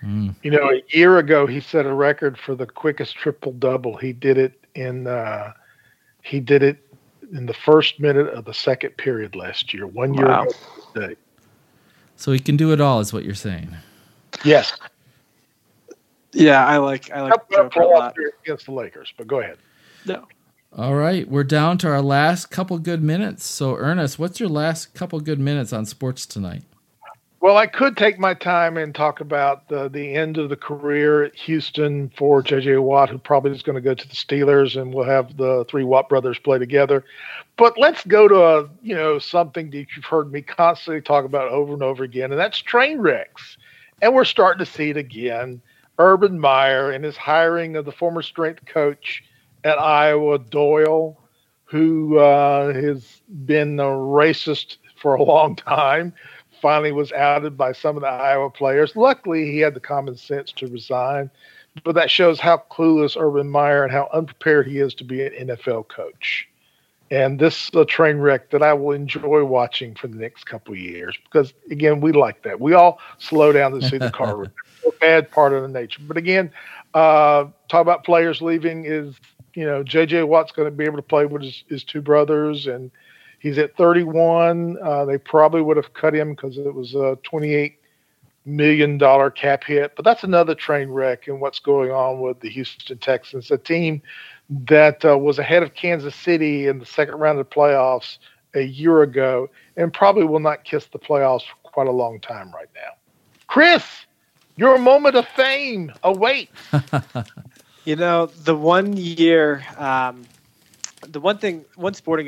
Mm. You know, a year ago, he set a record for the quickest triple-double. He did it in the first minute of the second period last year, 1 year ago today. So he can do it all, is what you're saying. Yes. Yeah, I like the Joker a lot. Against the Lakers, but go ahead. No. All right, we're down to our last couple good minutes. So, Ernest, what's your last couple good minutes on sports tonight? Well, I could take my time and talk about the end of the career at Houston for J.J. Watt, who probably is going to go to the Steelers, and we'll have the three Watt brothers play together. But let's go to something that you've heard me constantly talk about over and over again, and that's train wrecks. And we're starting to see it again. Urban Meyer and his hiring of the former strength coach at Iowa, Doyle, who has been a racist for a long time, finally was outed by some of the Iowa players. Luckily, he had the common sense to resign, but that shows how clueless Urban Meyer and how unprepared he is to be an NFL coach. And this is a train wreck that I will enjoy watching for the next couple of years because, again, we like that. We all slow down to see the car wreck. It's a bad part of the nature. But, again, talk about players leaving is – you know, J.J. Watt's going to be able to play with his two brothers, and he's at 31. They probably would have cut him because it was a $28 million cap hit. But that's another train wreck in what's going on with the Houston Texans, a team that was ahead of Kansas City in the second round of the playoffs a year ago and probably will not kiss the playoffs for quite a long time right now. Chris, your moment of fame awaits. You know, one sporting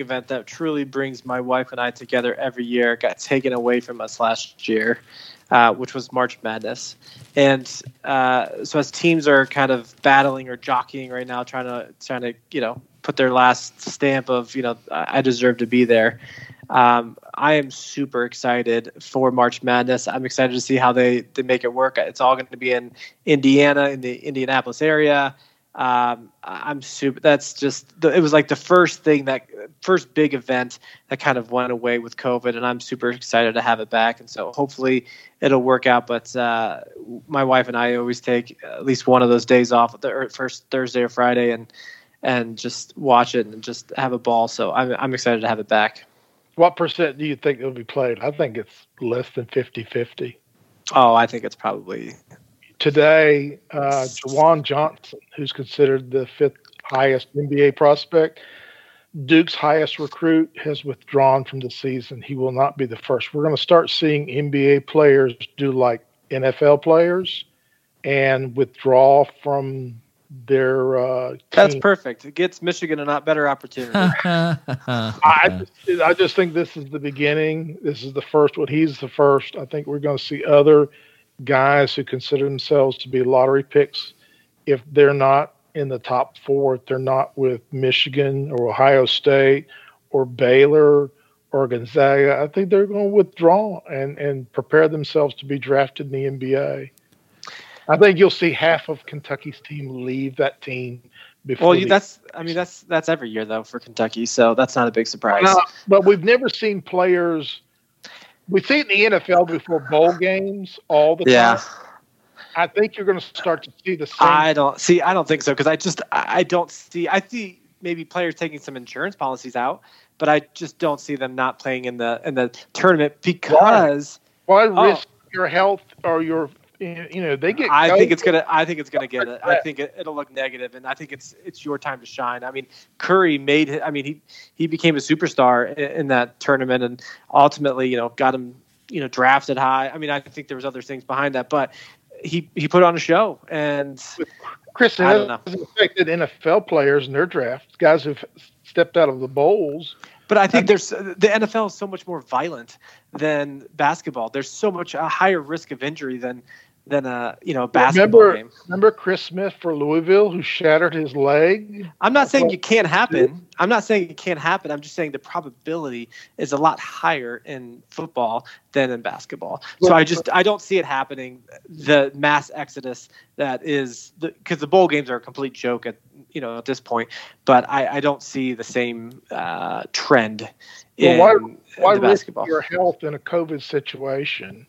event that truly brings my wife and I together every year got taken away from us last year, which was March Madness. And so as teams are kind of battling or jockeying right now, trying to put their last stamp of, I deserve to be there. I am super excited for March Madness. I'm excited to see how they make it work. It's all going to be in Indiana, in the Indianapolis area. I'm super. That's just it was like the first big event that kind of went away with COVID, and I'm super excited to have it back. And so hopefully it'll work out. But my wife and I always take at least one of those days off, the first Thursday or Friday, and just watch it and just have a ball. So I'm excited to have it back. What percent do you think it'll be played? I think it's less than 50-50. Oh, I think it's probably. Today, Juwan Johnson, who's considered the fifth highest NBA prospect, Duke's highest recruit, has withdrawn from the season. He will not be the first. We're going to start seeing NBA players do like NFL players and withdraw from their team. That's perfect. It gets Michigan a not better opportunity. I just think this is the beginning. This is the first one. He's the first. I think we're going to see other guys who consider themselves to be lottery picks. If they're not in the top four, if they're not with Michigan or Ohio State or Baylor or Gonzaga, I think they're going to withdraw and prepare themselves to be drafted in the NBA. I think you'll see half of Kentucky's team leave that team before. Well, that's every year though for Kentucky, so that's not a big surprise. No, but we've never seen players. We see it in the NFL before bowl games all the time. I think you're going to start to see the same. I don't think so because I see maybe players taking some insurance policies out, but I just don't see them not playing in the tournament because why risk your health or your they get. I think it'll look negative, and I think it's your time to shine. I mean, Curry made. I mean, he became a superstar in that tournament, and ultimately, got him drafted high. I mean, I think there was other things behind that, but. He put on a show, and Chris, I don't know. It has affected NFL players in their drafts, guys who've stepped out of the bowls. But I think there's the NFL is so much more violent than basketball. There's so much a higher risk of injury than a basketball game. Remember Chris Smith for Louisville who shattered his leg? I'm not saying it can't happen. I'm just saying the probability is a lot higher in football than in basketball. So I don't see it happening, the mass exodus that is – because the bowl games are a complete joke at this point. But I don't see the same trend in why basketball. Risk your health in a COVID situation?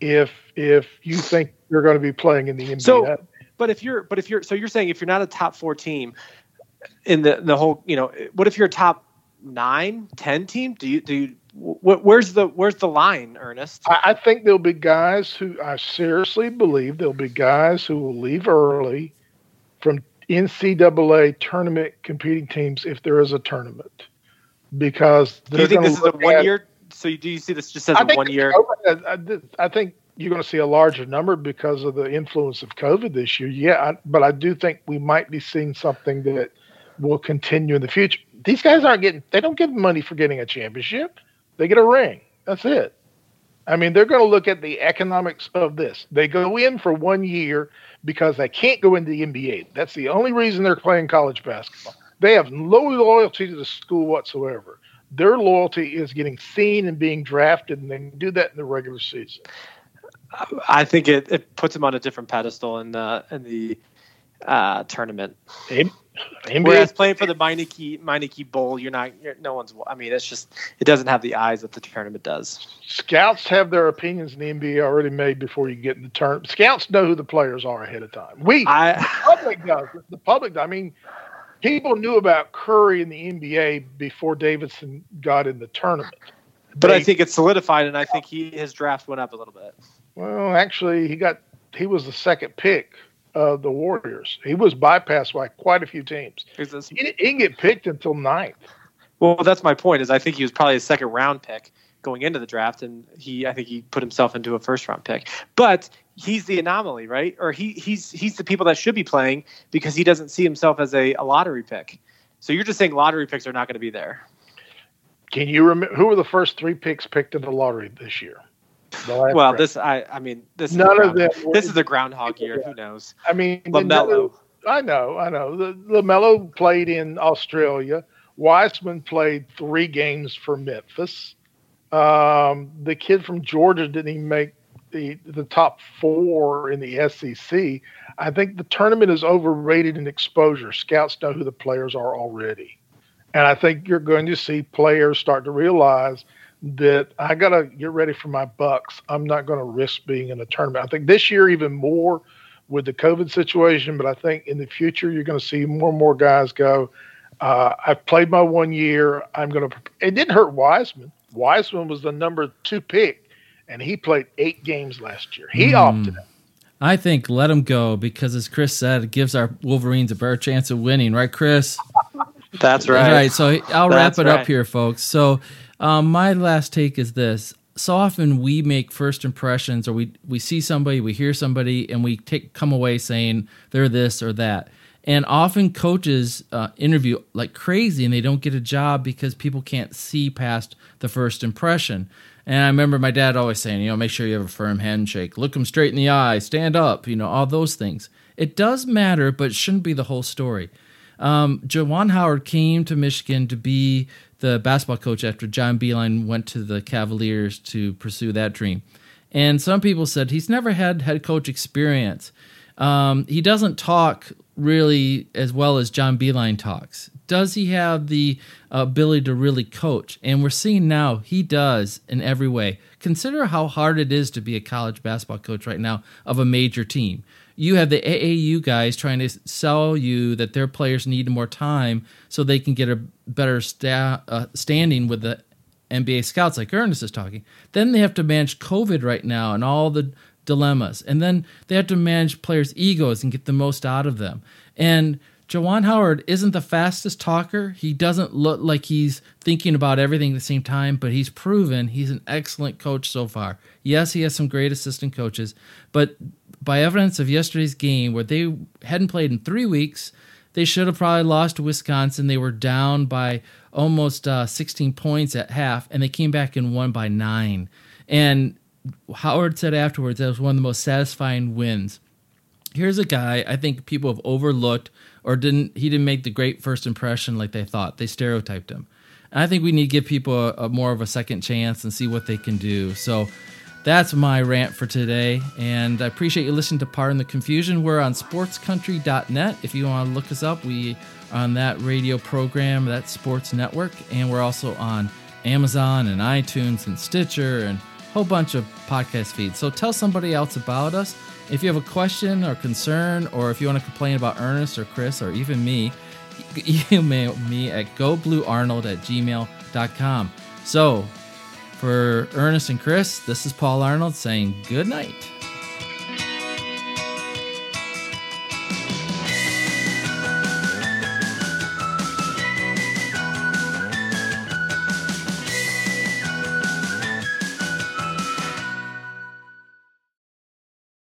If you think you're going to be playing in the NBA, but you're saying if you're not a top four team in the whole, what if you're a top 9, 10 team? Where's the line, Ernest? I think there'll be guys who I seriously believe there'll be guys who will leave early from NCAA tournament competing teams if there is a tournament because do you think this is a 1 year? So do you see this just as a 1 year? I think you're going to see a larger number because of the influence of COVID this year. Yeah, but I do think we might be seeing something that will continue in the future. These guys they don't get money for getting a championship. They get a ring. That's it. I mean, they're going to look at the economics of this. They go in for 1 year because they can't go into the NBA. That's the only reason they're playing college basketball. They have no loyalty to the school whatsoever. Their loyalty is getting seen and being drafted, and they can do that in the regular season. I think it puts them on a different pedestal in the tournament. Whereas playing for the Meineke Bowl, it doesn't have the eyes that the tournament does. Scouts have their opinions in the NBA already made before you get in the tournament. Scouts know who the players are ahead of time. The public does. I mean. People knew about Curry in the NBA before Davidson got in the tournament. But I think it's solidified, and I think his draft went up a little bit. Well, actually, he was the second pick of the Warriors. He was bypassed by quite a few teams. He didn't get picked until 9th. Well, that's my point, is I think he was probably a second-round pick going into the draft, and I think he put himself into a first-round pick. But he's the anomaly, right? Or he's the people that should be playing because he doesn't see himself as a lottery pick. So you're just saying lottery picks are not going to be there. Can you remember who were the first 3 picks picked in the lottery this year? This is a groundhog year. Yeah. Who knows? I mean, LaMelo. I know. LaMelo played in Australia. Wiseman played 3 games for Memphis. The kid from Georgia didn't even make the top 4 in the SEC. I think the tournament is overrated in exposure. Scouts know who the players are already. And I think you're going to see players start to realize that I got to get ready for my bucks. I'm not going to risk being in a tournament. I think this year even more with the COVID situation, but I think in the future you're going to see more and more guys go, I've played my 1 year. It didn't hurt Wiseman. Wiseman was the number 2 pick. And he played 8 games last year. He opted out. I think let him go because, as Chris said, it gives our Wolverines a better chance of winning. Right, Chris? That's right. All right, so I'll wrap it up here, folks. So my last take is this. So often we make first impressions or we see somebody, we hear somebody, and we come away saying they're this or that. And often coaches interview like crazy and they don't get a job because people can't see past the first impression. And I remember my dad always saying, you know, make sure you have a firm handshake, look them straight in the eye, stand up, you know, all those things. It does matter, but it shouldn't be the whole story. Juwan Howard came to Michigan to be the basketball coach after John Beilein went to the Cavaliers to pursue that dream. And some people said he's never had head coach experience. He doesn't talk really as well as John Beilein talks. Does he have the ability to really coach? And we're seeing now he does in every way. Consider how hard it is to be a college basketball coach right now of a major team. You have the AAU guys trying to sell you that their players need more time so they can get a better standing with the NBA scouts like Ernest is talking. Then they have to manage COVID right now and all the dilemmas. And then they have to manage players' egos and get the most out of them. And Juwan Howard isn't the fastest talker. He doesn't look like he's thinking about everything at the same time, but he's proven he's an excellent coach so far. Yes, he has some great assistant coaches, but by evidence of yesterday's game where they hadn't played in 3 weeks, they should have probably lost to Wisconsin. They were down by almost 16 points at half, and they came back and won by 9. And Howard said afterwards that was one of the most satisfying wins. Here's a guy I think people have overlooked or didn't make the great first impression like they thought. They stereotyped him. And I think we need to give people a more of a second chance and see what they can do. So that's my rant for today, and I appreciate you listening to Pardon the Confusion. We're on sportscountry.net. If you want to look us up, we are on that radio program, that sports network, and we're also on Amazon and iTunes and Stitcher and whole bunch of podcast feeds. So tell somebody else about us. If you have a question or concern, or if you want to complain about Ernest or Chris or even me, email me at gobluearnold@gmail.com. So for Ernest and Chris, this is Paul Arnold saying good night.